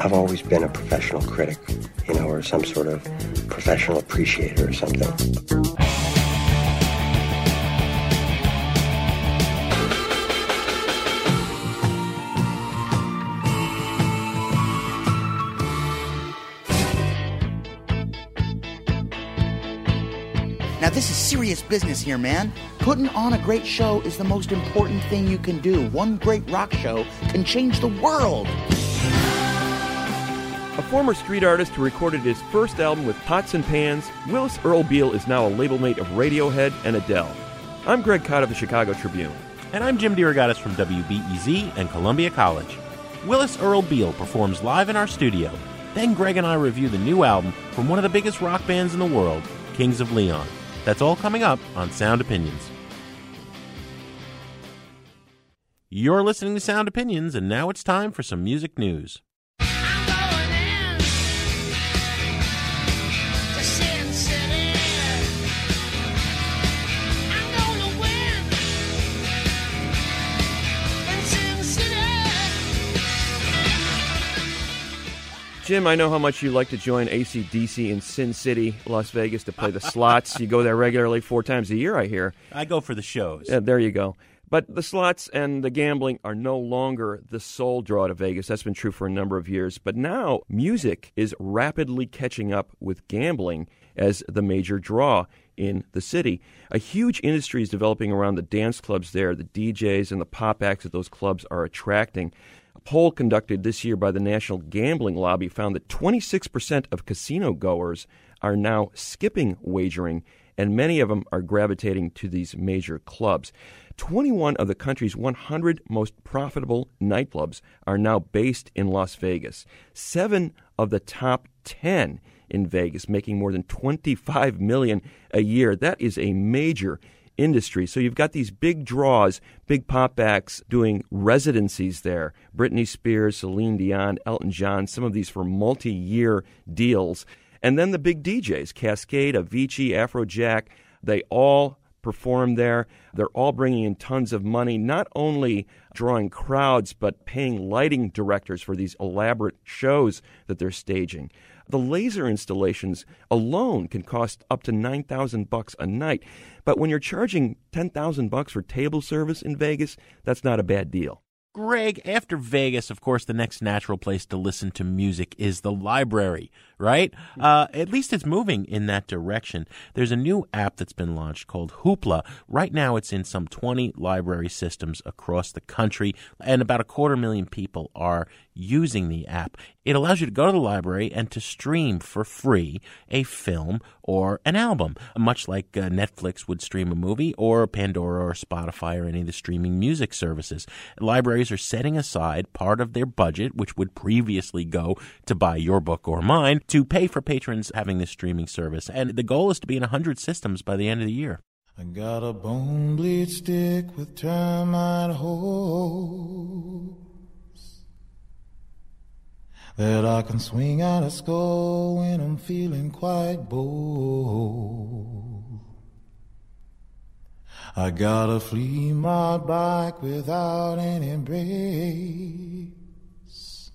I've always been a professional critic, you know, or some sort of professional appreciator or something. Now, this is serious business here, man. Putting on a great show is the most important thing you can do. One great rock show can change the world. A former street artist who recorded his first album with pots and pans, Willis Earl Beal is now a label mate of Radiohead and Adele. I'm Greg Kot of the Chicago Tribune. And I'm Jim DeRogatis from WBEZ and Columbia College. Willis Earl Beal performs live in our studio. Then Greg and I review the new album from one of the biggest rock bands in the world, Kings of Leon. That's all coming up on Sound Opinions. You're listening to Sound Opinions, and now it's time for some music news. Jim, I know how much you like to join AC/DC in Sin City, Las Vegas, to play the slots. You go there regularly 4 times a year, I hear. I go for the shows. Yeah, there you go. But the slots and the gambling are no longer the sole draw to Vegas. That's been true for a number of years. But now music is rapidly catching up with gambling as the major draw in the city. A huge industry is developing around the dance clubs there. The DJs and the pop acts that those clubs are attracting. A poll conducted this year by the National Gambling Lobby found that 26% of casino goers are now skipping wagering, and many of them are gravitating to these major clubs. 21 of the country's 100 most profitable nightclubs are now based in Las Vegas. 7 of the top 10 in Vegas, making more than $25 million a year. That is a major industry. So you've got these big draws, big pop acts doing residencies there. Britney Spears, Celine Dion, Elton John, some of these for multi-year deals. And then the big DJs, Cascade, Avicii, Afrojack, they all perform there. They're all bringing in tons of money, not only drawing crowds, but paying lighting directors for these elaborate shows that they're staging. The laser installations alone can cost up to $9,000 a night. But when you're charging $10,000 for table service in Vegas, that's not a bad deal. Greg, after Vegas, of course, the next natural place to listen to music is the library, right? At least it's moving in that direction. There's a new app that's been launched called Hoopla. Right now, it's in some 20 library systems across the country, and about 250,000 people are using the app. It allows you to go to the library and to stream for free a film or an album, much like Netflix would stream a movie, or Pandora or Spotify or any of the streaming music services. Libraries are setting aside part of their budget, which would previously go to buy your book or mine, to pay for patrons having this streaming service. And the goal is to be in 100 systems by the end of the year. I got a bone bleed stick with termite holes that I can swing out a skull when I'm feeling quite bold. I gotta flee my bike without any brakes,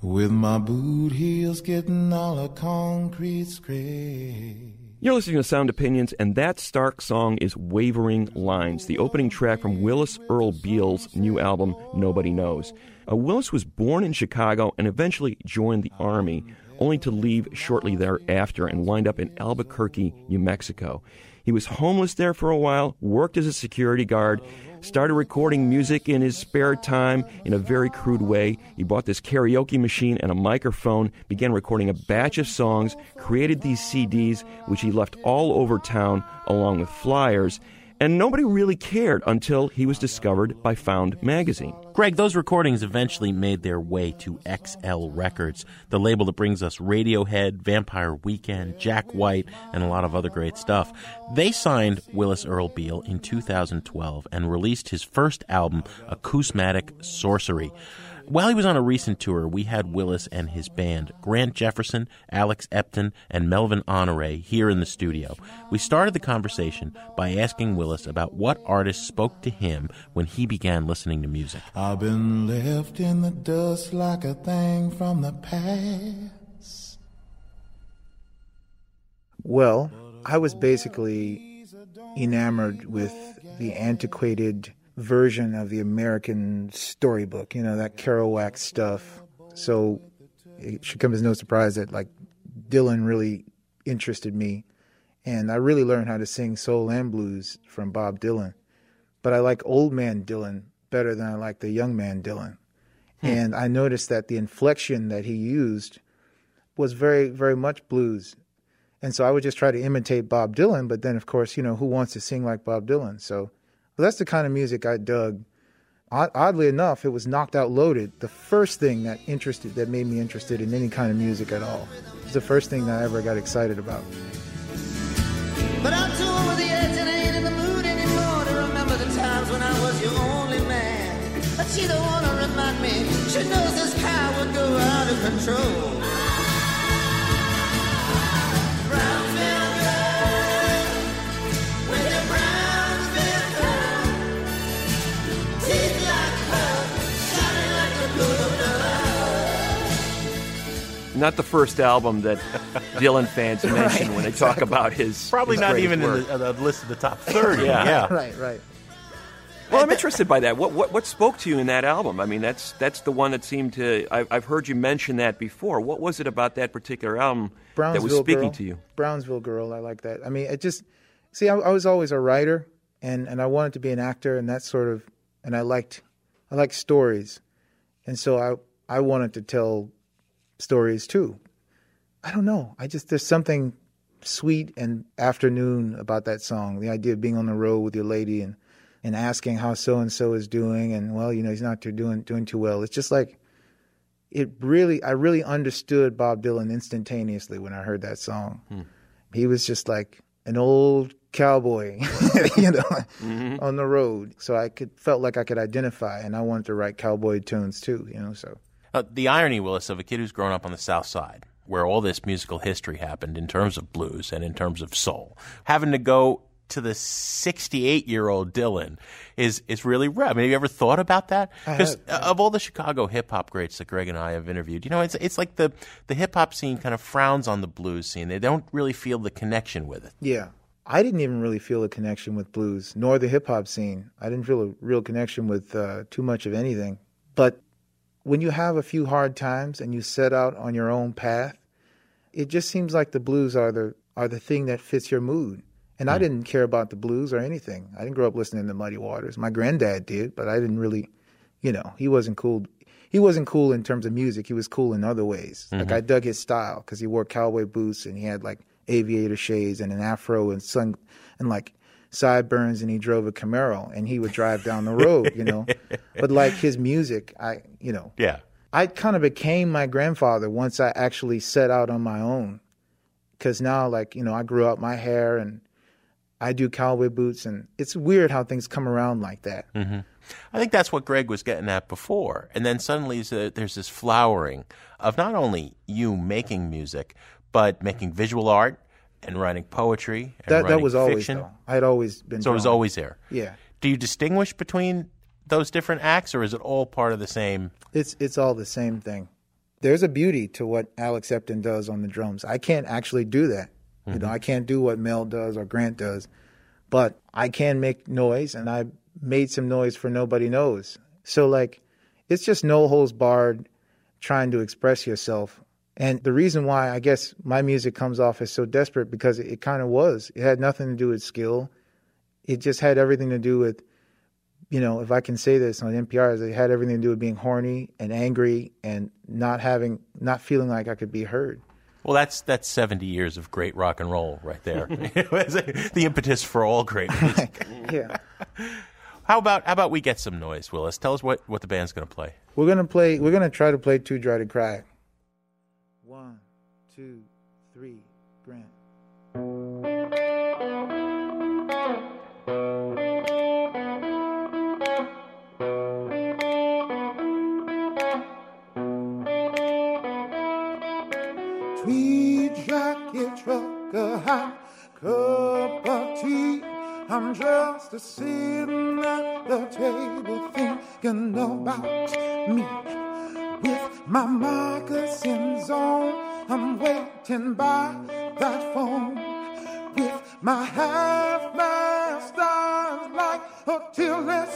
with my boot heels getting all a concrete scrape. You're listening to Sound Opinions, and that stark song is Wavering Lines, the opening track from Willis Earl Beal's new album, Nobody Knows. Willis was born in Chicago and eventually joined the Army, only to leave shortly thereafter and wind up in Albuquerque, New Mexico. He was homeless there for a while, worked as a security guard, started recording music in his spare time in a very crude way. He bought this karaoke machine and a microphone, began recording a batch of songs, created these CDs, which he left all over town along with flyers. And nobody really cared until he was discovered by Found magazine. Greg, those recordings eventually made their way to XL Records, the label that brings us Radiohead, Vampire Weekend, Jack White, and a lot of other great stuff. They signed Willis Earl Beal in 2012 and released his first album, Acousmatic Sorcery. While he was on a recent tour, we had Willis and his band, Grant Jefferson, Alex Epton, and Melvin Honore, here in the studio. We started the conversation by asking Willis about what artists spoke to him when he began listening to music. I've been left in the dust like a thing from the past. Well, I was basically enamored with the antiquated version of the American storybook, you know, that Kerouac stuff. So it should come as no surprise that, like, Dylan really interested me. And I really learned how to sing soul and blues from Bob Dylan. But I like old man Dylan better than I like the young man Dylan. And I noticed that the inflection that he used was very, very much blues. And so I would just try to imitate Bob Dylan. But then, of course, you know, who wants to sing like Bob Dylan? So well, that's the kind of music I dug. Oddly enough, it was Knocked Out Loaded, the first thing that made me interested in any kind of music at all. It was the first thing that I ever got excited about. But I'm too over the edge and I ain't in the mood anymore to remember the times when I was your only man. But she don't want to remind me. She knows this power would go out of control. Not the first album that Dylan fans mention when they talk about his probably his not even work. In the list of the top 30. Yeah. Right. Well, I'm interested by that. What spoke to you in that album? I mean, that's the one that seemed to. I've heard you mention that before. What was it about that particular album that was speaking to you? Brownsville Girl. I like that. I mean, it just I was always a writer, and I wanted to be an actor, and that sort of, and I liked stories, and so I wanted to tell stories too. I don't know. There's something sweet and afternoon about that song. The idea of being on the road with your lady and asking how so-and-so is doing. And well, you know, he's not doing too well. It's just like, I really understood Bob Dylan instantaneously when I heard that song. He was just like an old cowboy, you know, on the road. So felt like I could identify, and I wanted to write cowboy tunes too, you know, so. The irony, Willis, of a kid who's grown up on the South Side, where all this musical history happened in terms of blues and in terms of soul, having to go to the 68-year-old Dylan is really rare. I mean, have you ever thought about that? Because of all the Chicago hip-hop greats that Greg and I have interviewed, you know, it's like the hip-hop scene kind of frowns on the blues scene. They don't really feel the connection with it. Yeah. I didn't even really feel a connection with blues, nor the hip-hop scene. I didn't feel a real connection with too much of anything. But when you have a few hard times and you set out on your own path, it just seems like the blues are the thing that fits your mood. And I didn't care about the blues or anything. I didn't grow up listening to Muddy Waters. My granddad did, but I didn't really, you know, he wasn't cool. He wasn't cool in terms of music. He was cool in other ways. Like, I dug his style because he wore cowboy boots and he had like aviator shades and an afro and sideburns, and he drove a Camaro, and he would drive down the road, you know. But like his music, I kind of became my grandfather once I actually set out on my own. Because now, like, you know, I grew out my hair and I do cowboy boots, and it's weird how things come around like that. I think that's what Greg was getting at before. And then suddenly there's this flowering of not only you making music, but making visual art, and writing poetry, and writing fiction. Always, though. I had always been. So it was always there. Yeah. Do you distinguish between those different acts, or is it all part of the same? It's all the same thing. There's a beauty to what Alex Epton does on the drums. I can't actually do that. You know, I can't do what Mel does or Grant does, but I can make noise, and I made some noise for Nobody Knows. So like, It's just no holds barred trying to express yourself. And the reason why I guess my music comes off as so desperate, because it kind of was. It had nothing to do with skill. It just had everything to do with, you know, if I can say this on NPR, it had everything to do with being horny and angry and not feeling like I could be heard. Well, that's 70 years of great rock and roll right there. The impetus for all great music. Yeah. How about we get some noise, Willis? Tell us what the band's going to play. We're going to try to play Too Dry to Cry. 1, 2, 3, Grant. Tweed jacket, trucker hat, cup of tea. I'm just a sitting at the table thinking about me. With my moccasins on, I'm waiting by that phone. With my half-mast eyes like a tearless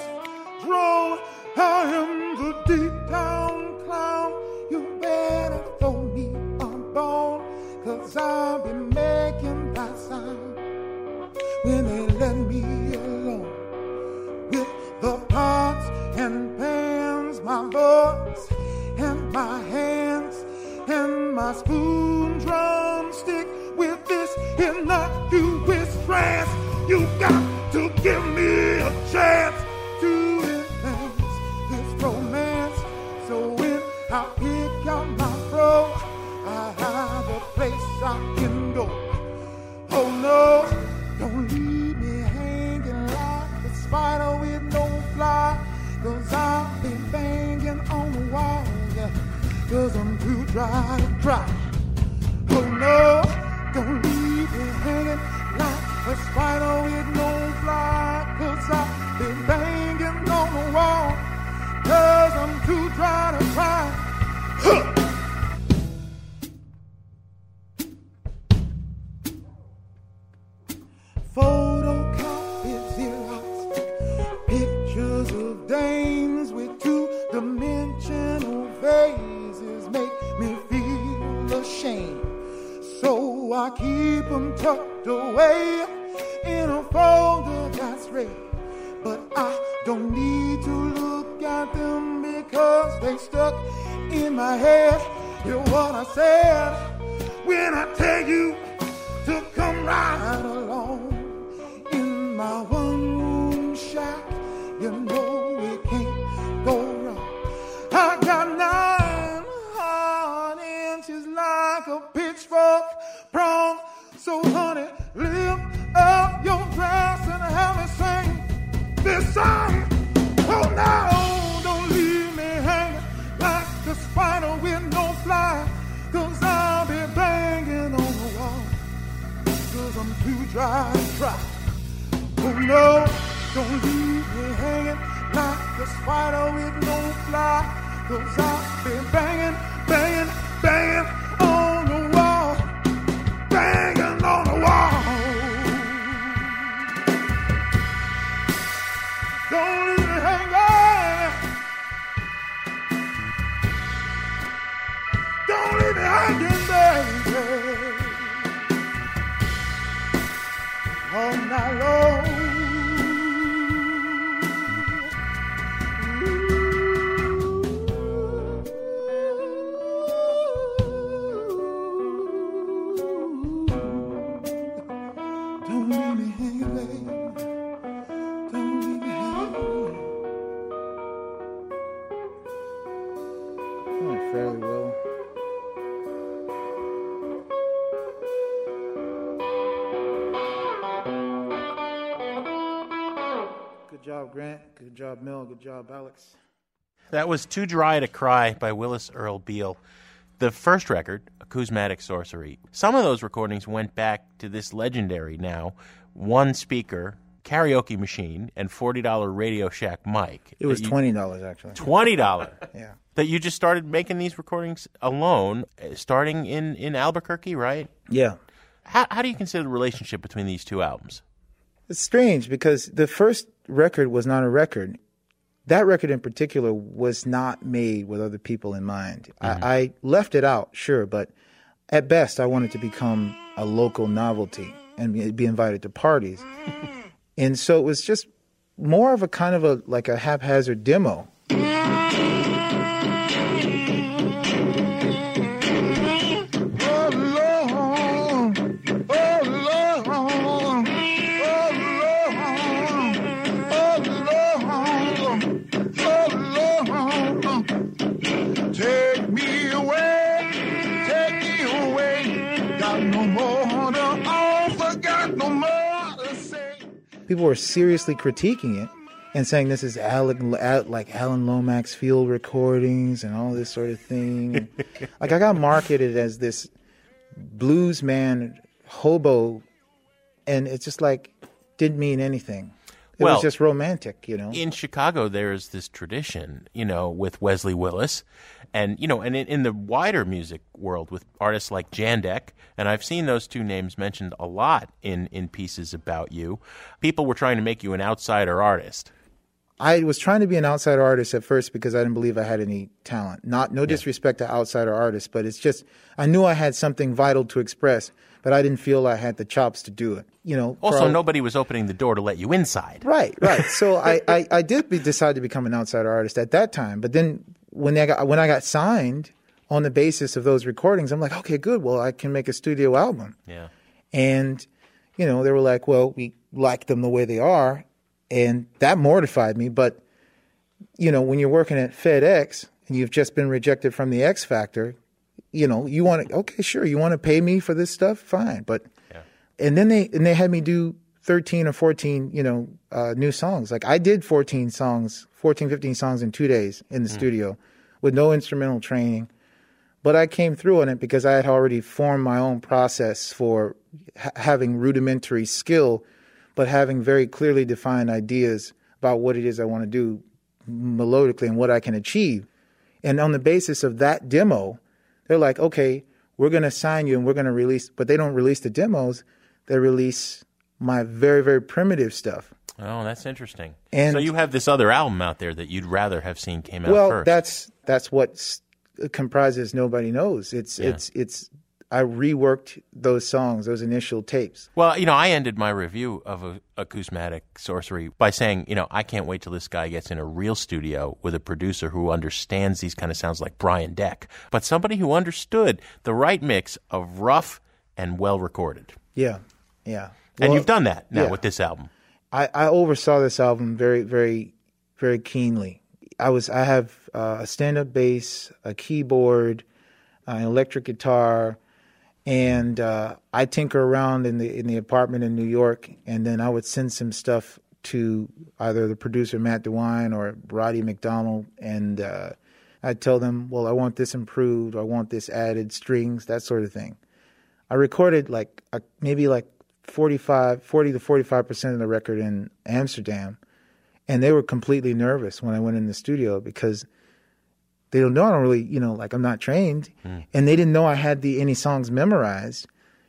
drone, I am the deep-down clown. You better throw me a bone, 'cause I'll be making that sound when they let me alone. With the pots and pans, my voice and my hands and my spoon drumstick, with this innocuous trance, you got to give me a chance to advance this romance. So if I pick out my throat, I have a place I can go. Oh no, don't leave me hanging like a spider with no fly, 'cause I've been banging on the wall, yeah, 'cause I'm too dry to cry. Oh no, don't leave me hanging like a spider with no fly, 'cause I've been banging on the wall, 'cause I'm too dry to cry. Huh. I keep them tucked away in a folder that's red, but I don't need to look at them because they stuck in my head. Hear what I said when I tell you to come right along in my one-room shack. You know it can't go wrong. I got 9 hard inches like a pitchfork prong. So honey, lift up your dress and have me sing this song. Oh no, don't leave me hanging like a spider with no fly, 'cause I'll be banging on the wall, 'cause I'm too dry to cry. Oh no, don't leave me hanging like a spider with no fly, 'cause I'll be banging, banging, banging. All night long. Don't leave me hanging, baby. Don't leave me hanging. Oh, fairly well. Good job, Grant. Good job, Mel. Good job, Alex. That was Too Dry to Cry by Willis Earl Beal. The first record, Acousmatic Sorcery. Some of those recordings went back to this legendary now one speaker, karaoke machine, and $40 Radio Shack mic. It was $20, actually. $20? Yeah. That you just started making these recordings alone, starting in Albuquerque, right? Yeah. How do you consider the relationship between these two albums? It's strange because the first record was not a record. that record in particular was not made with other people in mind. Mm-hmm. I left it out, sure, but at best I wanted to become a local novelty and be invited to parties. And so it was just more of a kind of a like a haphazard demo. People were seriously critiquing it and saying this is Alan Lomax field recordings and all this sort of thing. Like I got marketed as this blues man hobo, and it just like didn't mean anything. It was just romantic, you know. In Chicago, there is this tradition, you know, with Wesley Willis, and you know, and in the wider music world with artists like Jandek, and I've seen those two names mentioned a lot in pieces about you. People were trying to make you an outsider artist. I was trying to be an outsider artist at first because I didn't believe I had any talent. No disrespect to outsider artists, but it's just I knew I had something vital to express, but I didn't feel I had the chops to do it. You know. Also, nobody was opening the door to let you inside. Right. So I did decide to become an outsider artist at that time. But then when I got signed on the basis of those recordings, I'm like, okay, good. Well, I can make a studio album. Yeah. And you know, they were like, well, we like them the way they are. And that mortified me. But, you know, when you're working at FedEx and you've just been rejected from the X Factor, you know, you want to, okay, sure, you want to pay me for this stuff? Fine. But, and then they had me do 13 or 14, you know, new songs. Like I did 15 songs in 2 days in the studio with no instrumental training. But I came through on it because I had already formed my own process for having rudimentary skill, but having very clearly defined ideas about what it is I want to do melodically and what I can achieve. And on the basis of that demo, they're like, okay, we're going to sign you and we're going to release, but they don't release the demos. They release my very, very primitive stuff. Oh, that's interesting. And so you have this other album out there that you'd rather have seen came out first. Well, that's what comprises Nobody Knows. I reworked those songs, those initial tapes. Well, you know, I ended my review of Acousmatic Sorcery by saying, you know, I can't wait till this guy gets in a real studio with a producer who understands these kind of sounds like Brian Deck, but somebody who understood the right mix of rough and well-recorded. Yeah. Well, and you've done that now with this album. I oversaw this album very, very, very keenly. I have a stand-up bass, a keyboard, an electric guitar. And I tinker around in the apartment in New York, and then I would send some stuff to either the producer Matt DeWine or Roddy McDonald, and I'd tell them, well, I want this improved, I want this added, strings, that sort of thing. I recorded maybe 40 to 45% of the record in Amsterdam, and they were completely nervous when I went in the studio because they don't know. I don't really, you know, like I'm not trained. Mm. And they didn't know I had any songs memorized.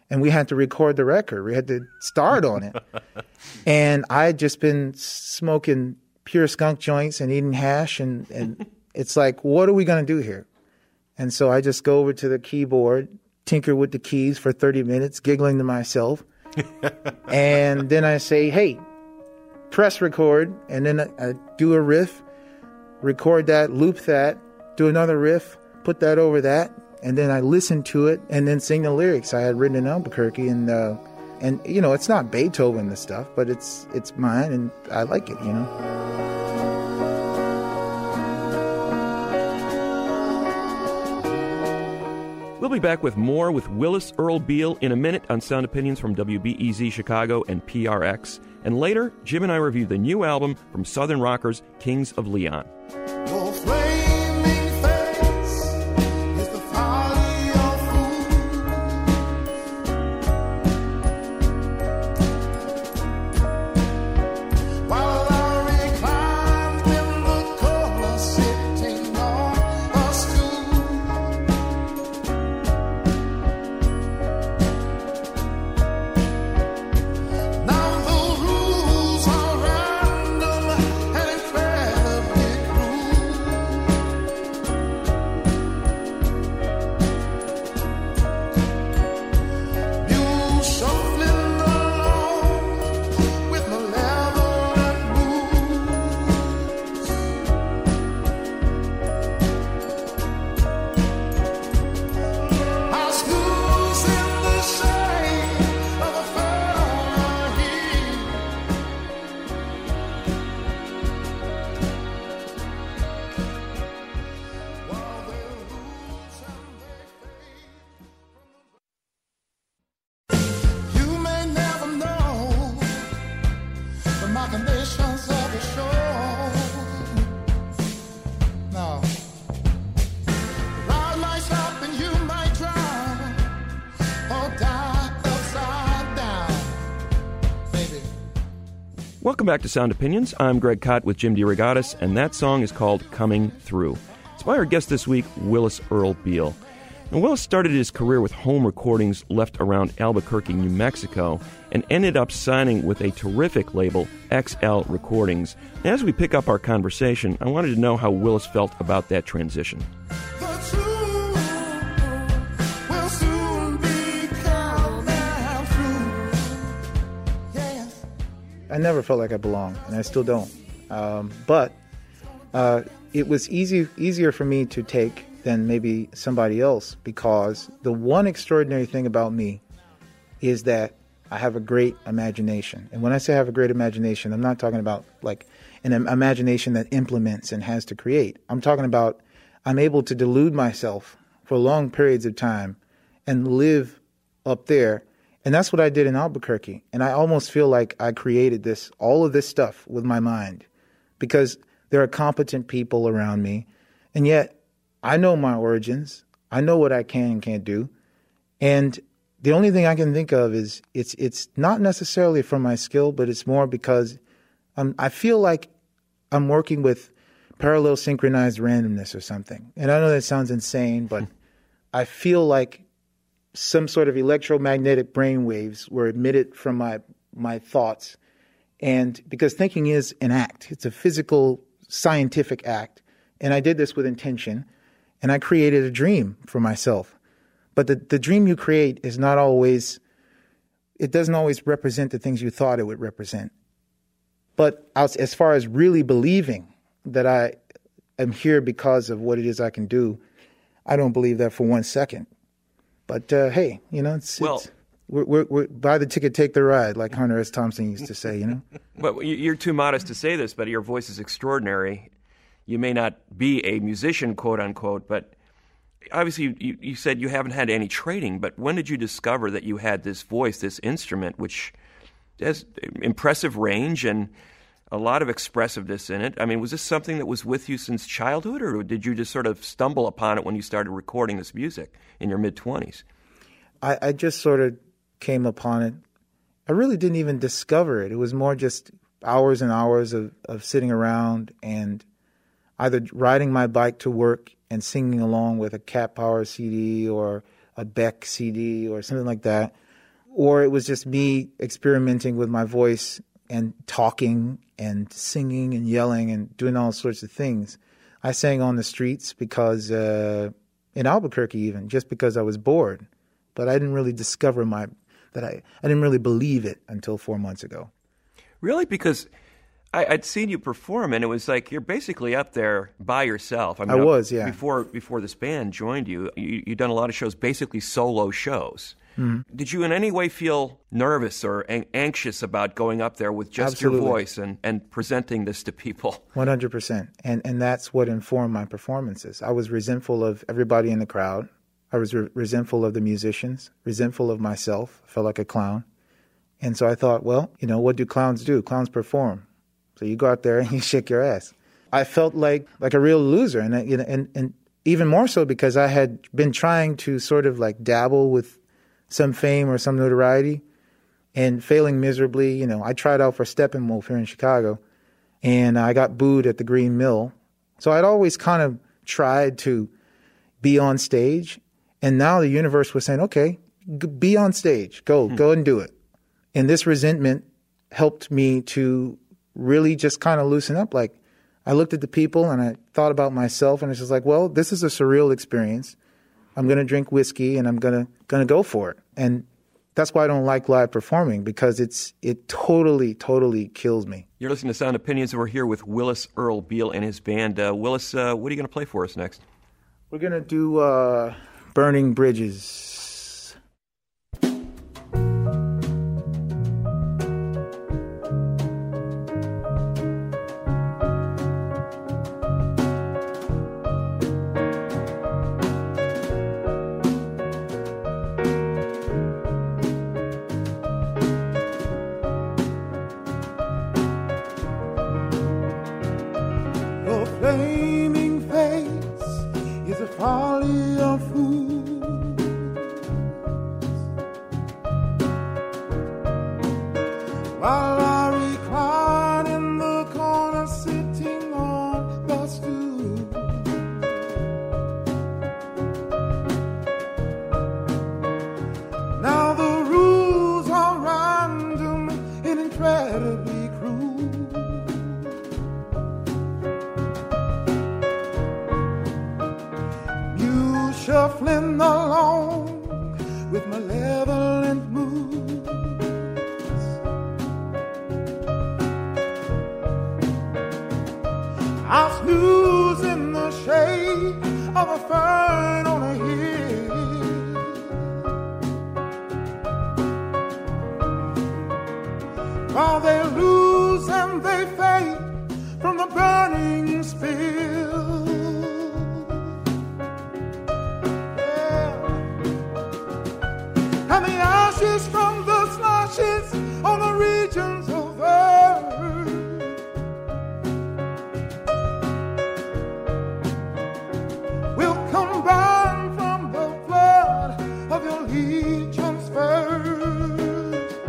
And we had to record the record. We had to start on it. And I had just been smoking pure skunk joints and eating hash. And it's like, what are we going to do here? And so I just go over to the keyboard, tinker with the keys for 30 minutes, giggling to myself. And then I say, hey, press record. And then I do a riff, record that, loop that. Do another riff, put that over that, and then I listen to it and then sing the lyrics I had written in Albuquerque. And you know, it's not Beethoven, the stuff, but it's mine and I like it, you know. We'll be back with more with Willis Earl Beal in a minute on Sound Opinions from WBEZ Chicago and PRX. And later, Jim and I review the new album from Southern Rockers, Kings of Leon. Welcome back to Sound Opinions. I'm Greg Kot with Jim DeRogatis, and that song is called Coming Through. It's by our guest this week, Willis Earl Beal. And Willis started his career with home recordings left around Albuquerque, New Mexico, and ended up signing with a terrific label, XL Records. And as we pick up our conversation, I wanted to know how Willis felt about that transition. I never felt like I belonged, and I still don't. But it was easier for me to take than maybe somebody else, because the one extraordinary thing about me is that I have a great imagination. And when I say I have a great imagination, I'm not talking about like an imagination that implements and has to create. I'm talking about I'm able to delude myself for long periods of time and live up there. And that's what I did in Albuquerque. And I almost feel like I created this, all of this stuff with my mind, because there are competent people around me. And yet I know my origins. I know what I can and can't do. And the only thing I can think of is it's not necessarily from my skill, but it's more because I feel like I'm working with parallel synchronized randomness or something. And I know that sounds insane, but I feel like some sort of electromagnetic brain waves were emitted from my thoughts. And because thinking is an act, it's a physical, scientific act. And I did this with intention, and I created a dream for myself. But the dream you create is not always, it doesn't always represent the things you thought it would represent. But as far as really believing that I am here because of what it is I can do, I don't believe that for one second. But hey, you know, we're buy the ticket, take the ride, like Hunter S. Thompson used to say, you know. But you're too modest to say this, but your voice is extraordinary. You may not be a musician, quote unquote, but obviously you said you haven't had any training. But when did you discover that you had this voice, this instrument, which has impressive range and a lot of expressiveness in it? I mean, was this something that was with you since childhood, or did you just sort of stumble upon it when you started recording this music in your mid-20s? I just sort of came upon it. I really didn't even discover it. It was more just hours and hours of sitting around and either riding my bike to work and singing along with a Cat Power CD or a Beck CD or something like that. Or it was just me experimenting with my voice and talking and singing and yelling and doing all sorts of things. I sang on the streets because, in Albuquerque even, just because I was bored. But I didn't really discover I didn't really believe it until 4 months ago. Really? Because I'd seen you perform, and it was like you're basically up there by yourself. I mean, I was, yeah. Before this band joined you, you'd done a lot of shows, basically solo shows. Mm-hmm. Did you in any way feel nervous or anxious about going up there with just Absolutely. Your voice and presenting this to people? 100%. And that's what informed my performances. I was resentful of everybody in the crowd. I was resentful of the musicians, resentful of myself. I felt like a clown. And so I thought, well, you know, what do? Clowns perform. So you go out there and you shake your ass. I felt like a real loser, and even more so because I had been trying to sort of like dabble with some fame or some notoriety and failing miserably. You know, I tried out for Steppenwolf here in Chicago, and I got booed at the Green Mill. So I'd always kind of tried to be on stage, and now the universe was saying, okay, be on stage. Go and do it. And this resentment helped me to really just kind of loosen up. Like, I looked at the people and I thought about myself, and it's just like, well, this is a surreal experience. I'm going to drink whiskey and I'm going to go for it. And that's why I don't like live performing, because it totally, totally kills me. You're listening to Sound Opinions, and we're here with Willis Earl Beal and his band. Willis, what are you going to play for us next? We're going to do Burning Bridges. While I recline shuffling along with malevolent moves. I snooze in the shade of a fern on a hill, while they lose and they fade from the burning spill. And the ashes from the slashes on the regions of earth will combine from the blood of your legions first.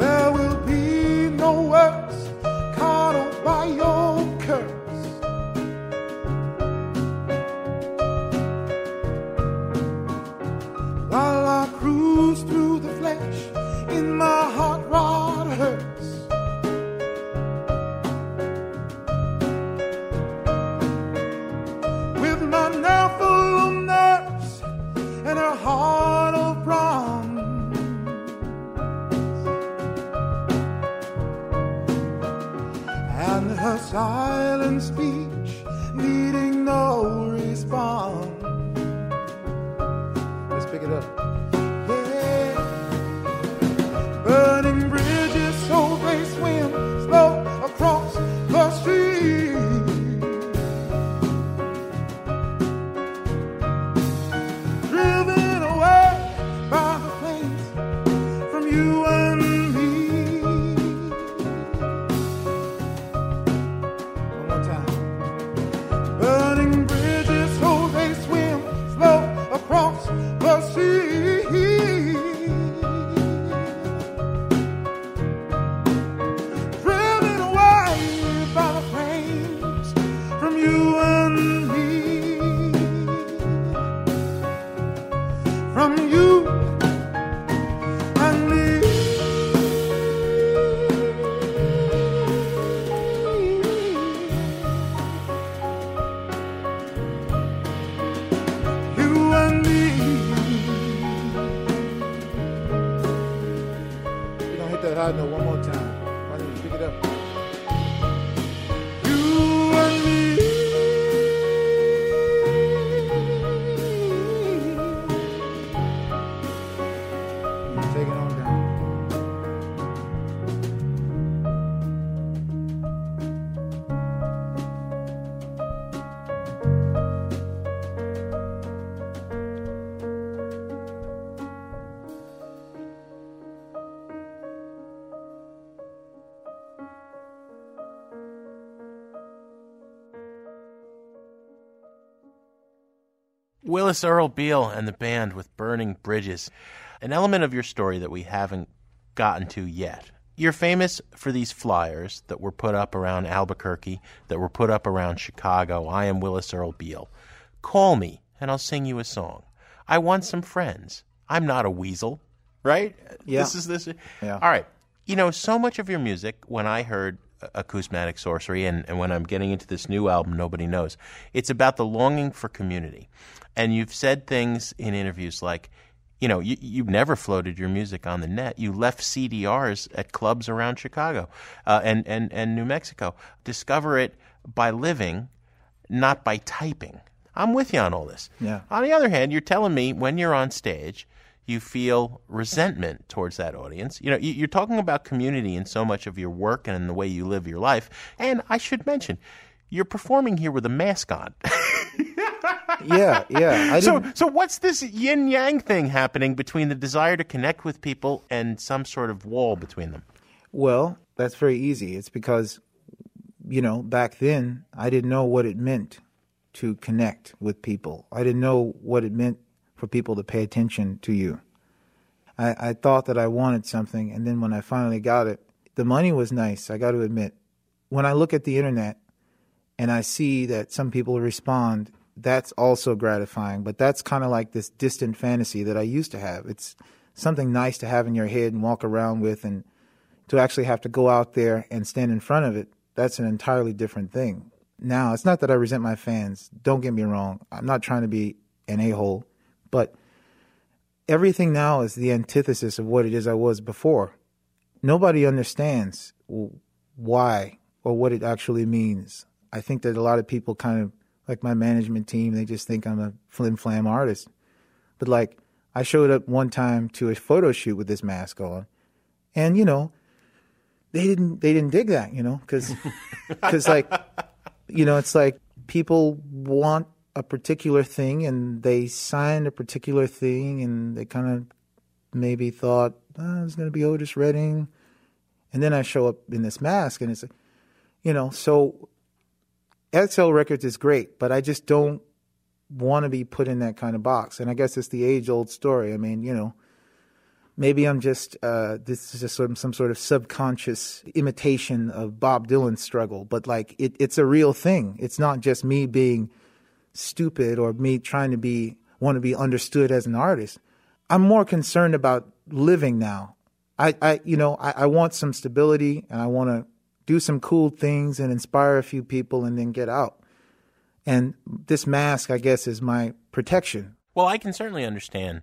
There will be no works caught up by your curse. Silent speech needing no response. Let's pick it up. Yeah. Burning bridges, so they swim slow across the stream, driven away by the flames from you and Willis Earl Beal and the band with Burning Bridges. An element of your story that we haven't gotten to yet. You're famous for these flyers that were put up around Albuquerque, that were put up around Chicago. I am Willis Earl Beal. Call me and I'll sing you a song. I want some friends. I'm not a weasel, right? Yeah. This is. Yeah. All right. You know, so much of your music, when I heard Acousmatic Sorcery and when I'm getting into this new album, Nobody Knows, it's about the longing for community. And you've said things in interviews like, you know, you've never floated your music on the net. You left CDRs at clubs around Chicago and New Mexico. Discover it by living, not by typing. I'm with you on all this. Yeah. On the other hand, you're telling me when you're on stage, you feel resentment towards that audience. You know, you're talking about community in so much of your work and in the way you live your life. And I should mention, you're performing here with a mask on. Yeah. So what's this yin-yang thing happening between the desire to connect with people and some sort of wall between them? Well, that's very easy. It's because, you know, back then I didn't know what it meant to connect with people. I didn't know what it meant for people to pay attention to you. I thought that I wanted something, and then when I finally got it, the money was nice, I got to admit. When I look at the internet and I see that some people respond, that's also gratifying, but that's kind of like this distant fantasy that I used to have. It's something nice to have in your head and walk around with, and to actually have to go out there and stand in front of it, that's an entirely different thing. now. It's not that I resent my fans. Don't get me wrong. I'm not trying to be an a-hole, but everything now is the antithesis of what it is I was before. Nobody understands why or what it actually means. I think that a lot of people kind of, like my management team, they just think I'm a flim-flam artist. But like, I showed up one time to a photo shoot with this mask on, and, you know, they didn't dig that, you know, because like, you know, it's like people want a particular thing and they signed a particular thing and they kind of maybe thought, oh, it's going to be Otis Redding. And then I show up in this mask and it's like, you know, so XL Records is great, but I just don't want to be put in that kind of box. And I guess it's the age-old story. I mean, you know, maybe I'm just, this is just some sort of subconscious imitation of Bob Dylan's struggle, but like it's a real thing. It's not just me being stupid or me trying to want to be understood as an artist. I'm more concerned about living now. I want some stability and I want to do some cool things and inspire a few people and then get out. And this mask, I guess, is my protection. Well, I can certainly understand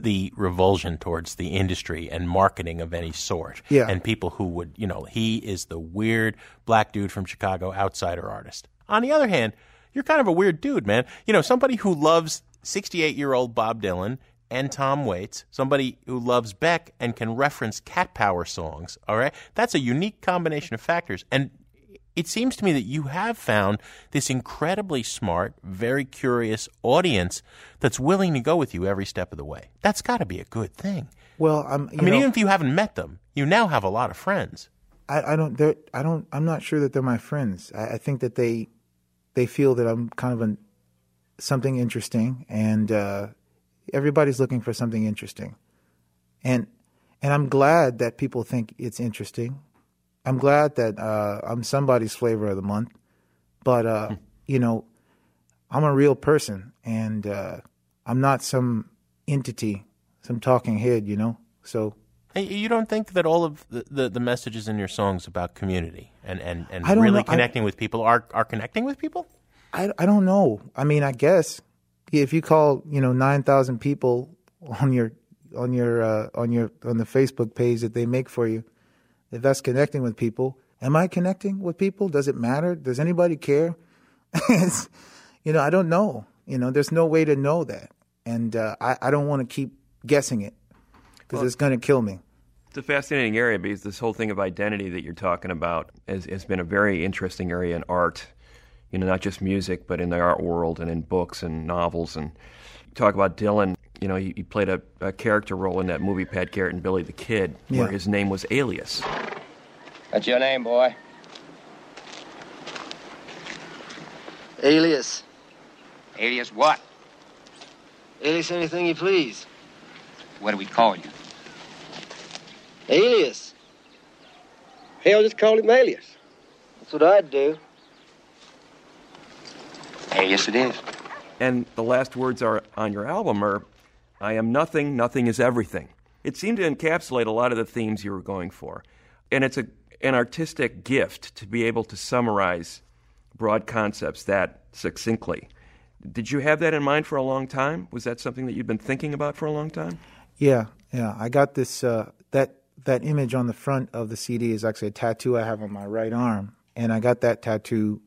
the revulsion towards the industry and marketing of any sort. Yeah. And people who would, you know, he is the weird black dude from Chicago, outsider artist. On the other hand, you're kind of a weird dude, man. You know, somebody who loves 68-year-old Bob Dylan and Tom Waits, somebody who loves Beck and can reference Cat Power songs, all right? That's a unique combination of factors. And it seems to me that you have found this incredibly smart, very curious audience that's willing to go with you every step of the way. That's got to be a good thing. Well, I mean, even if you haven't met them, you now have a lot of friends. I'm not sure that they're my friends. I think that they feel that I'm kind of something interesting, and everybody's looking for something interesting. And I'm glad that people think it's interesting. I'm glad that I'm somebody's flavor of the month. But, you know, I'm a real person, and I'm not some entity, some talking head, you know? So you don't think that all of the messages in your songs about community and really connecting with people are connecting with people? I don't know. I mean, I guess if you call, you know, 9,000 people on the Facebook page that they make for you, if that's connecting with people, am I connecting with people? Does it matter? Does anybody care? You know, I don't know. You know, there's no way to know that, and I don't want to keep guessing it because it's going to kill me. It's a fascinating area because this whole thing of identity that you're talking about has been a very interesting area in art, you know, not just music, but in the art world and in books and novels. And talk about Dylan, you know, he played a character role in that movie, Pat Garrett and Billy the Kid, yeah, where his name was Alias. That's your name, boy. Alias. Alias what? Alias anything you please. What do we call you? Alias. Hell, just call him Alias. That's what I'd do. Alias it is. And the last words are on your album are, I am nothing, nothing is everything. It seemed to encapsulate a lot of the themes you were going for. And it's an artistic gift to be able to summarize broad concepts that succinctly. Did you have that in mind for a long time? Was that something that you'd been thinking about for a long time? Yeah. I got this, that image on the front of the CD is actually a tattoo I have on my right arm. And I got that tattoo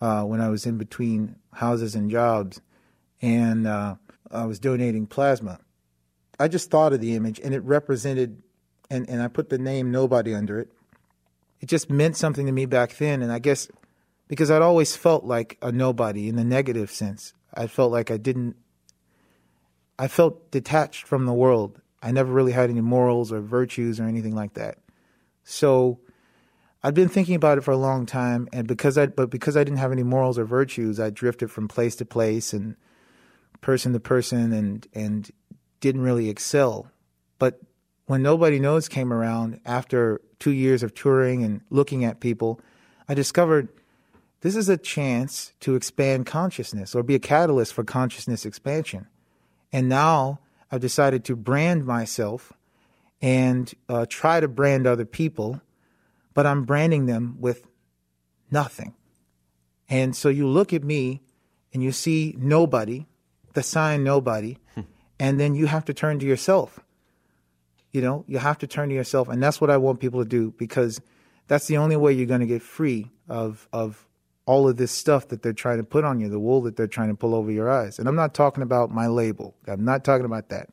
when I was in between houses and jobs. And I was donating plasma. I just thought of the image, and it represented, and I put the name Nobody under it. It just meant something to me back then. And I guess because I'd always felt like a nobody in the negative sense. I felt like I felt detached from the world. I never really had any morals or virtues or anything like that. So I'd been thinking about it for a long time, but because I didn't have any morals or virtues, I drifted from place to place and person to person and didn't really excel. But when Nobody Knows came around, after 2 years of touring and looking at people, I discovered this is a chance to expand consciousness or be a catalyst for consciousness expansion. And now I've decided to brand myself and try to brand other people, but I'm branding them with nothing. And so you look at me and you see nobody, the sign nobody, and then you have to turn to yourself. You know, you have to turn to yourself. And that's what I want people to do, because that's the only way you're going to get free of all of this stuff that they're trying to put on you, the wool that they're trying to pull over your eyes. And I'm not talking about my label. I'm not talking about that.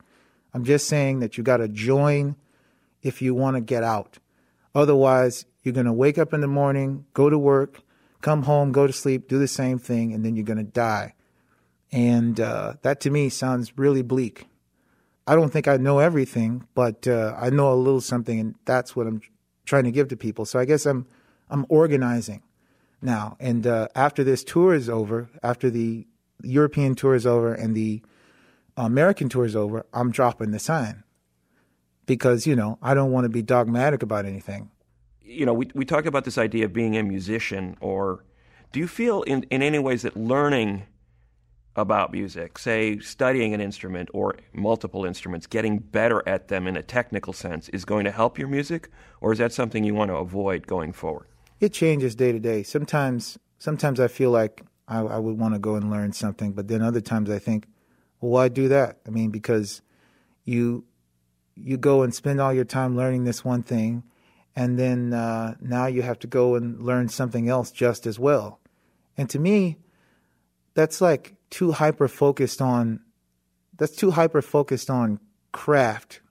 I'm just saying that you got to join if you want to get out. Otherwise, you're going to wake up in the morning, go to work, come home, go to sleep, do the same thing, and then you're going to die. And that to me sounds really bleak. I don't think I know everything, but I know a little something, and that's what I'm trying to give to people. So I guess I'm organizing now. And after this tour is over, after the European tour is over and the American tour is over, I'm dropping the sign because, you know, I don't want to be dogmatic about anything. You know, we talk about this idea of being a musician, or do you feel in any ways that learning about music, say studying an instrument or multiple instruments, getting better at them in a technical sense, is going to help your music, or is that something you want to avoid going forward? It changes day to day. Sometimes I feel like I would want to go and learn something, but then other times I think, well, why do that? I mean, because you go and spend all your time learning this one thing, and then now you have to go and learn something else just as well. And to me, that's like too hyper focused on craft,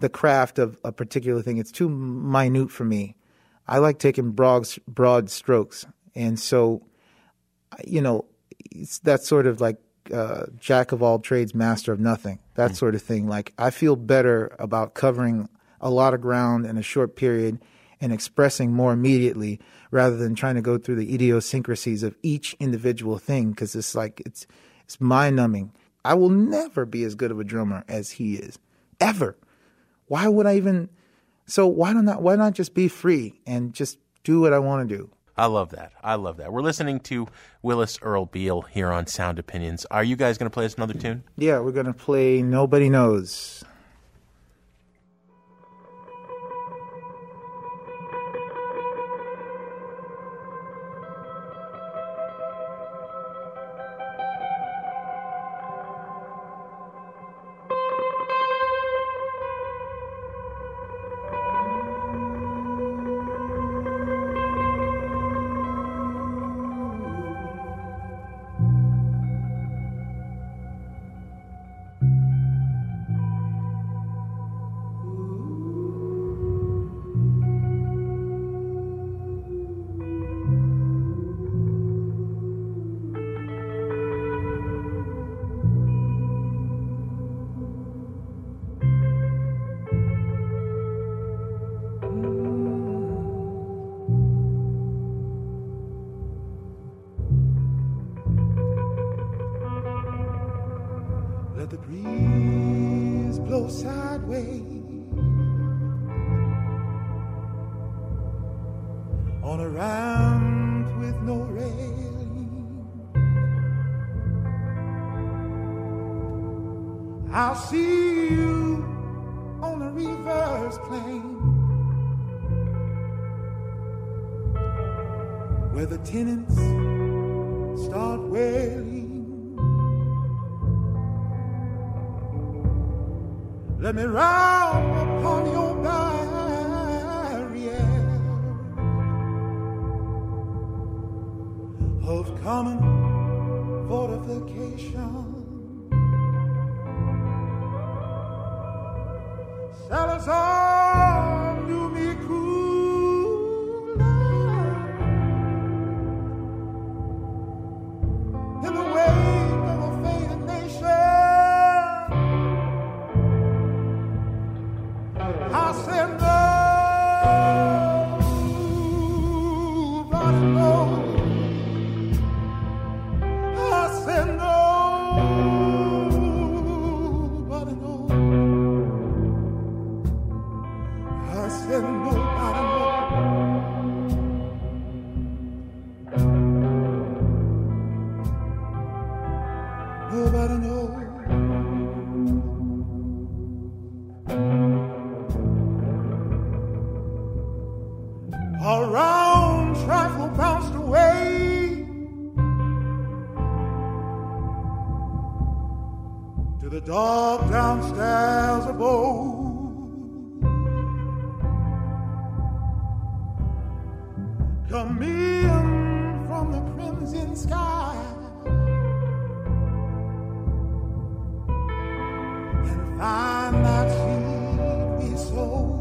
the craft of a particular thing. It's too minute for me. I like taking broad strokes, and so, you know, it's that sort of like jack of all trades, master of nothing, that sort of thing. Like, I feel better about covering a lot of ground in a short period and expressing more immediately rather than trying to go through the idiosyncrasies of each individual thing, because it's like it's mind-numbing. I will never be as good of a drummer as he is, ever. Why would I even? So why not just be free and just do what I want to do? I love that. We're listening to Willis Earl Beal here on Sound Opinions. Are you guys going to play us another tune? Yeah, we're going to play Nobody Knows. Around trifle bounced away, the dark downstairs abode. Come in from the crimson sky and find that she'd be sold.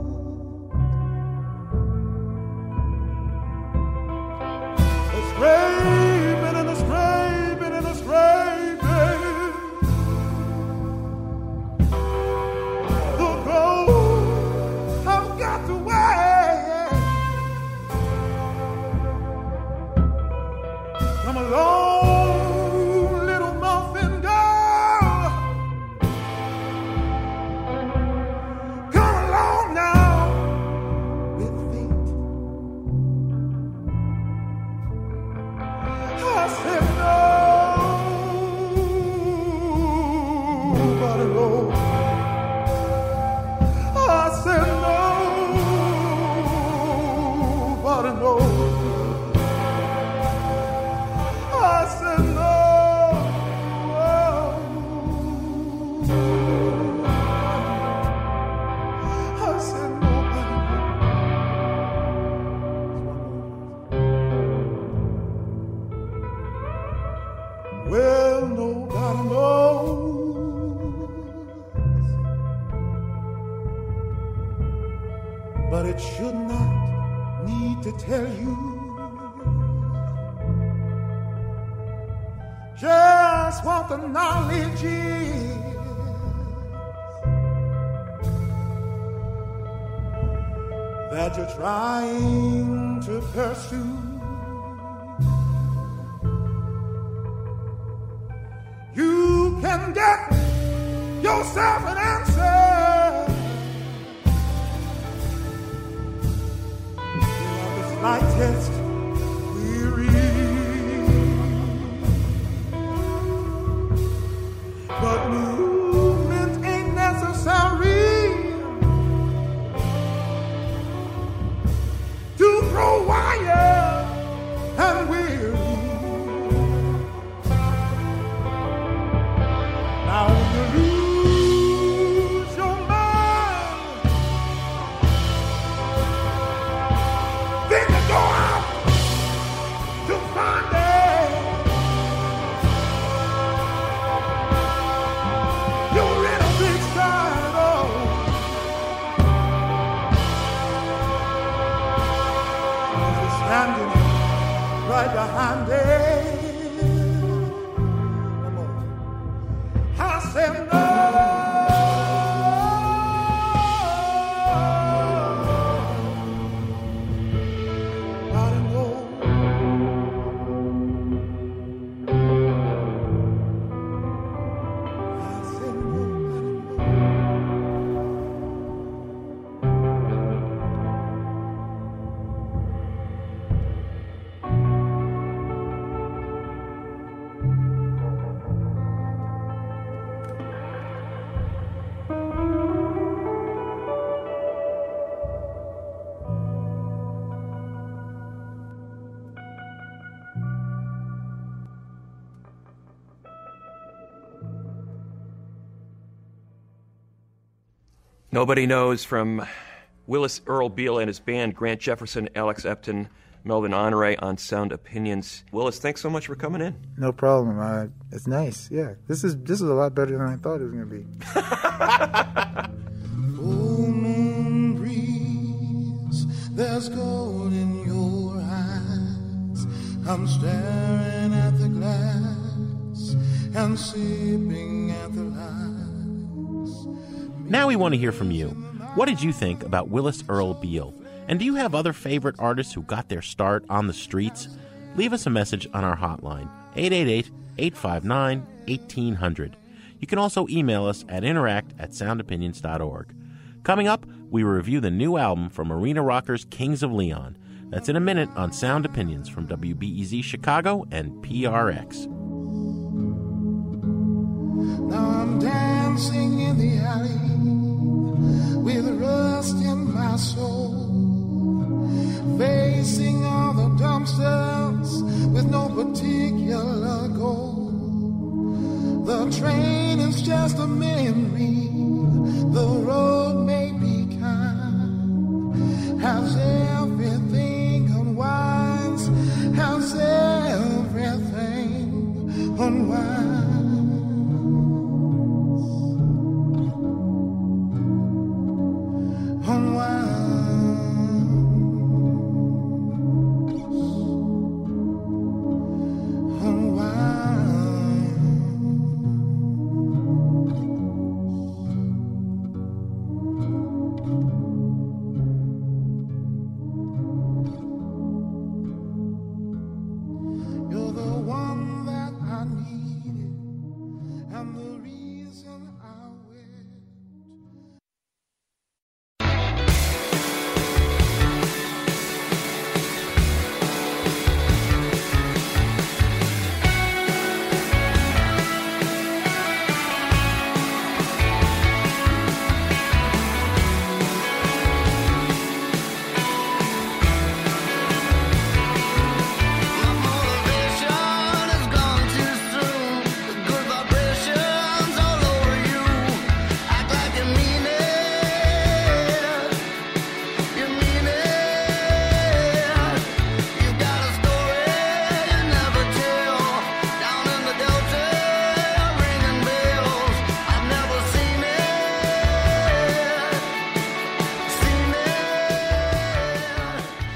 Nobody Knows from Willis Earl Beal and his band, Grant Jefferson, Alex Epton, Melvin Honore on Sound Opinions. Willis, thanks so much for coming in. No problem. It's nice, yeah. This is a lot better than I thought it was going to be. Full moon breeze, there's gold in your eyes. I'm staring at the glass and sipping at the light. Now we want to hear from you. What did you think about Willis Earl Beal? And do you have other favorite artists who got their start on the streets? Leave us a message on our hotline, 888-859-1800. You can also email us at interact@soundopinions.org. Coming up, we review the new album from Arena Rockers Kings of Leon. That's in a minute on Sound Opinions from WBEZ Chicago and PRX. Now I'm dancing in the alley with rust in my soul, facing all the dumpsters with no particular goal. The train is It's just a memory. The road may be kind. How's everything unwinds? How's everything unwinds?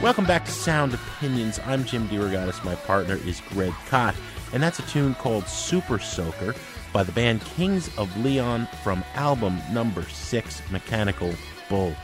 Welcome back to Sound Opinions. I'm Jim DeRogatis. My partner is Greg Kot, and that's a tune called Super Soaker by the band Kings of Leon from album number 6, Mechanical Bull.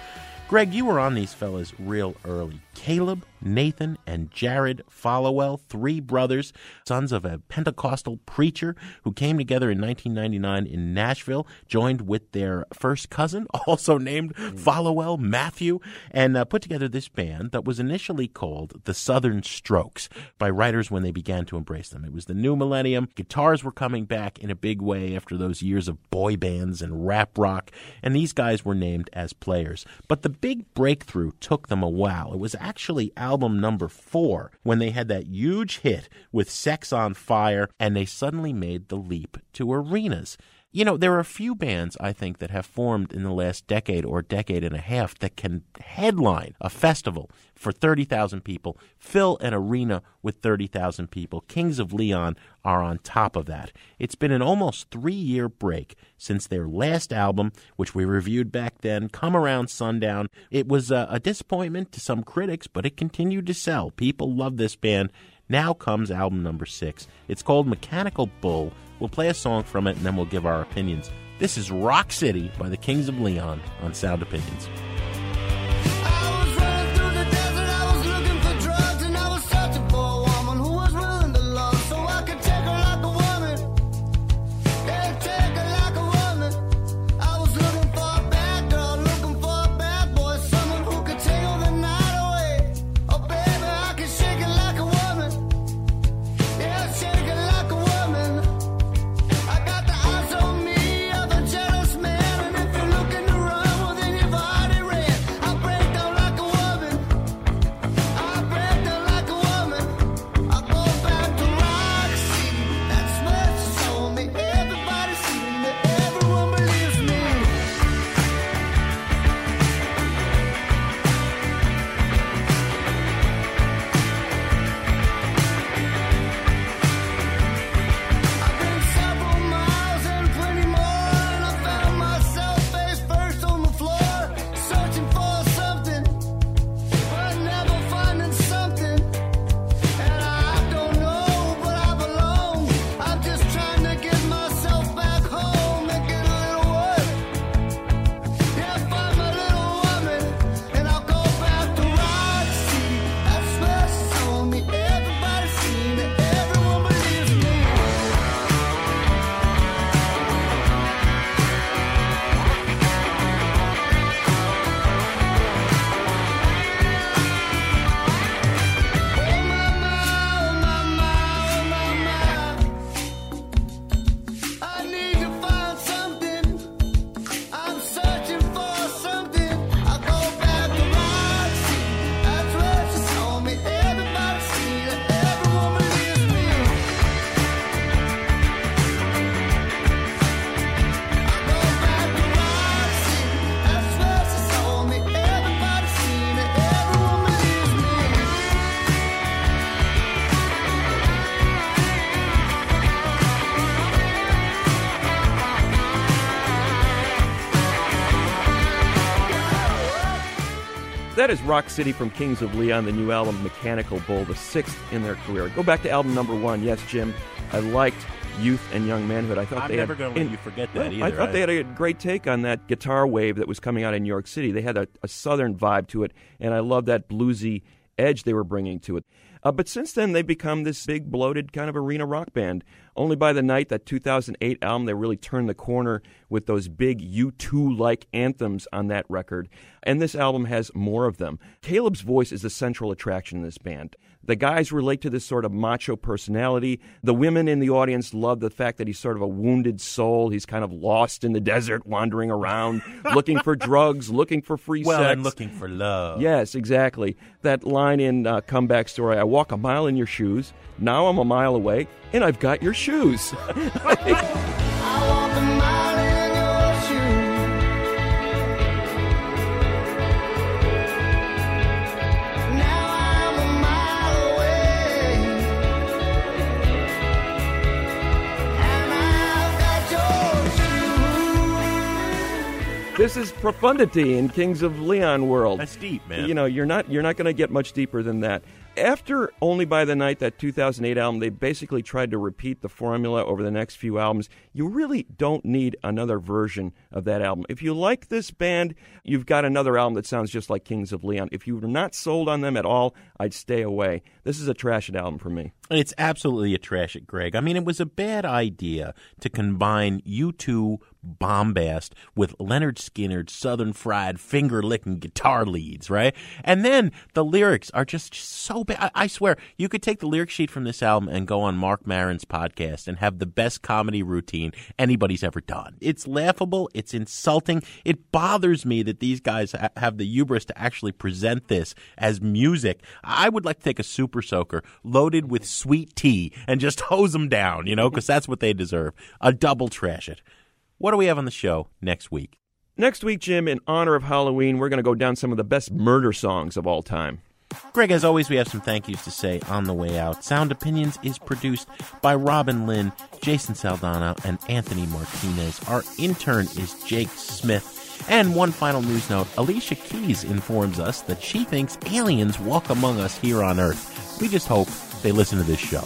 Greg, you were on these fellas real early. Caleb, Nathan, and Jared Followell, three brothers, sons of a Pentecostal preacher who came together in 1999 in Nashville, joined with their first cousin, also named Followell, Matthew, and put together this band that was initially called the Southern Strokes by writers when they began to embrace them. It was the new millennium. Guitars were coming back in a big way after those years of boy bands and rap rock, and these guys were named as players. But the big breakthrough took them a while. It was actually album number 4 when they had that huge hit with Sex on Fire, and they suddenly made the leap to arenas. You know, there are a few bands, I think, that have formed in the last decade or decade and a half that can headline a festival for 30,000 people, fill an arena with 30,000 people. Kings of Leon are on top of that. It's been an almost 3-year break since their last album, which we reviewed back then, Come Around Sundown. It was a disappointment to some critics, but it continued to sell. People love this band. Now comes album number 6. It's called Mechanical Bull. We'll play a song from it, and then we'll give our opinions. This is Rock City by the Kings of Leon on Sound Opinions. That is Rock City from Kings of Leon, the new album Mechanical Bull, the sixth in their career. Go back to album number one. Yes, Jim, I liked Youth and Young Manhood. I thought I'm they never going to let you forget that either. I thought they had a great take on that guitar wave that was coming out in New York City. They had a southern vibe to it, and I loved that bluesy edge they were bringing to it. But since then, they've become this big, bloated kind of arena rock band. Only by the Night, that 2008 album, they really turned the corner with those big U2-like anthems on that record. And this album has more of them. Caleb's voice is the central attraction in this band. The guys relate to this sort of macho personality. The women in the audience love the fact that he's sort of a wounded soul. He's kind of lost in the desert, wandering around, looking for drugs, looking for free sex. Well, and looking for love. Yes, exactly. That line in Comeback Story, I walk a mile in your shoes, now I'm a mile away, and I've got your shoes. This is profundity in Kings of Leon world. That's deep, man. You know, you're not going to get much deeper than that. After Only by the Night, that 2008 album, they basically tried to repeat the formula over the next few albums. You really don't need another version of that album. If you like this band, you've got another album that sounds just like Kings of Leon. If you're not sold on them at all, I'd stay away. This is a trash it album for me. It's absolutely a trash it, Greg. I mean, it was a bad idea to combine U2 bombast with Leonard Skinner's Southern fried finger-licking guitar leads, right? And then the lyrics are just so bad. I swear, you could take the lyric sheet from this album and go on Mark Maron's podcast and have the best comedy routine anybody's ever done. It's laughable. It's insulting. It bothers me that these guys have the hubris to actually present this as music. I would like to take a super soaker loaded with sweet tea and just hose them down, you know, because that's what they deserve. A double trash it. What do we have on the show next week? Next week, Jim, in honor of Halloween, we're going to go down some of the best murder songs of all time. Greg, as always, we have some thank yous to say on the way out. Sound Opinions is produced by Robin Lynn, Jason Saldana, and Anthony Martinez. Our intern is Jake Smith. And one final news note, Alicia Keys informs us that she thinks aliens walk among us here on Earth. We just hope they listen to this show.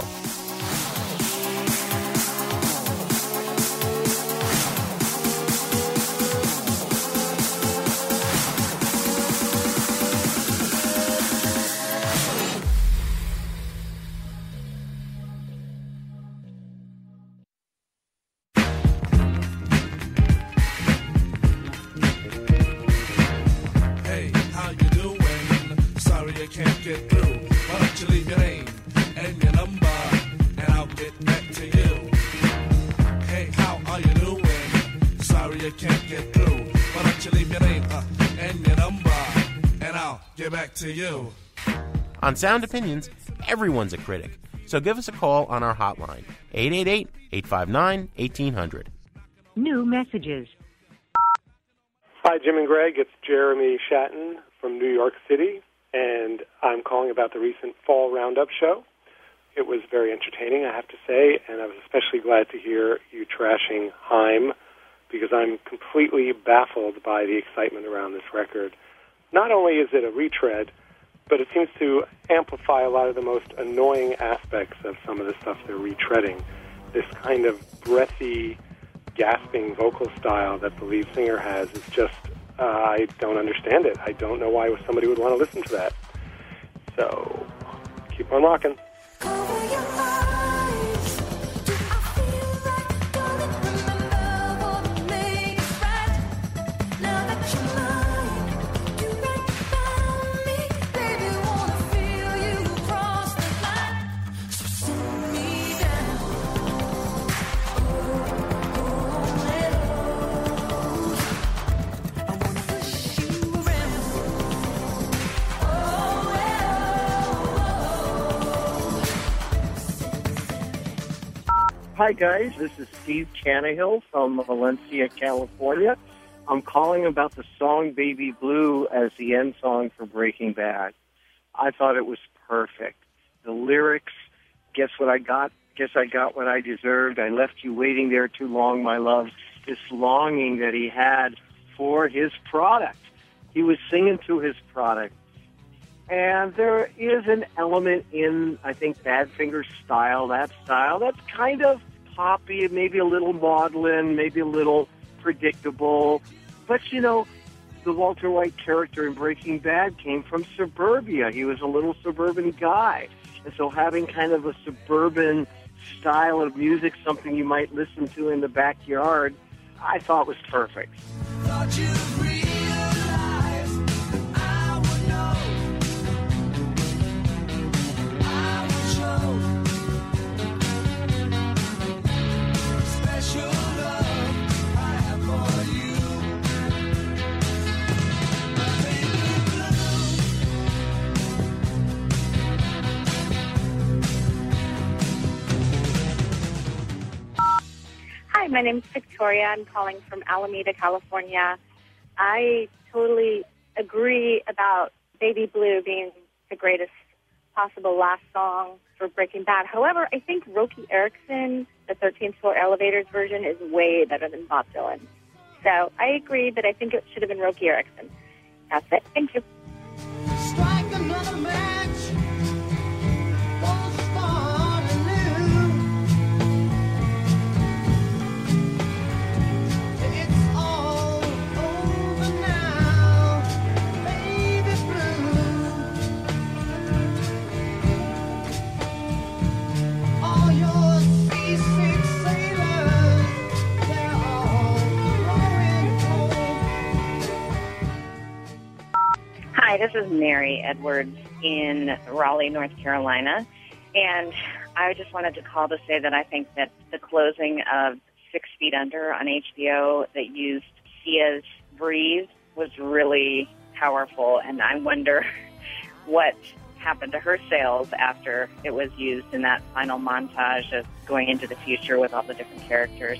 On Sound Opinions, everyone's a critic. So give us a call on our hotline, 888-859-1800. New messages. Hi, Jim and Greg. It's Jeremy Shatton from New York City, and I'm calling about the recent Fall Roundup show. It was very entertaining, I have to say, and I was especially glad to hear you trashing Haim, because I'm completely baffled by the excitement around this record. Not only is it a retread, but it seems to amplify a lot of the most annoying aspects of some of the stuff they're retreading. This kind of breathy, gasping vocal style that the lead singer has is just, I don't understand it. I don't know why somebody would want to listen to that. So, keep on rocking. Hi, guys. This is Steve Chanahill from Valencia, California. I'm calling about the song Baby Blue as the end song for Breaking Bad. I thought it was perfect. The lyrics, guess what I got? Guess I got what I deserved. I left you waiting there too long, my love. This longing that he had for his product. He was singing to his product. And there is an element in, I think, Badfinger's style, that's kind of poppy, maybe a little maudlin, maybe a little predictable. But, you know, the Walter White character in Breaking Bad came from suburbia. He was a little suburban guy. And so having kind of a suburban style of music, something you might listen to in the backyard, I thought was perfect. Thought you my name's Victoria. I'm calling from Alameda, California. I totally agree about Baby Blue being the greatest possible last song for Breaking Bad. However, I think Roky Erickson, the 13th Floor Elevators version, is way better than Bob Dylan. So I agree, but I think it should have been Roky Erickson. That's it. Thank you. Strike another match. Hi, this is Mary Edwards in Raleigh, North Carolina, and I just wanted to call to say that I think that the closing of 6 Feet Under on HBO that used Sia's Breathe was really powerful, and I wonder what happened to her sales after it was used in that final montage of going into the future with all the different characters.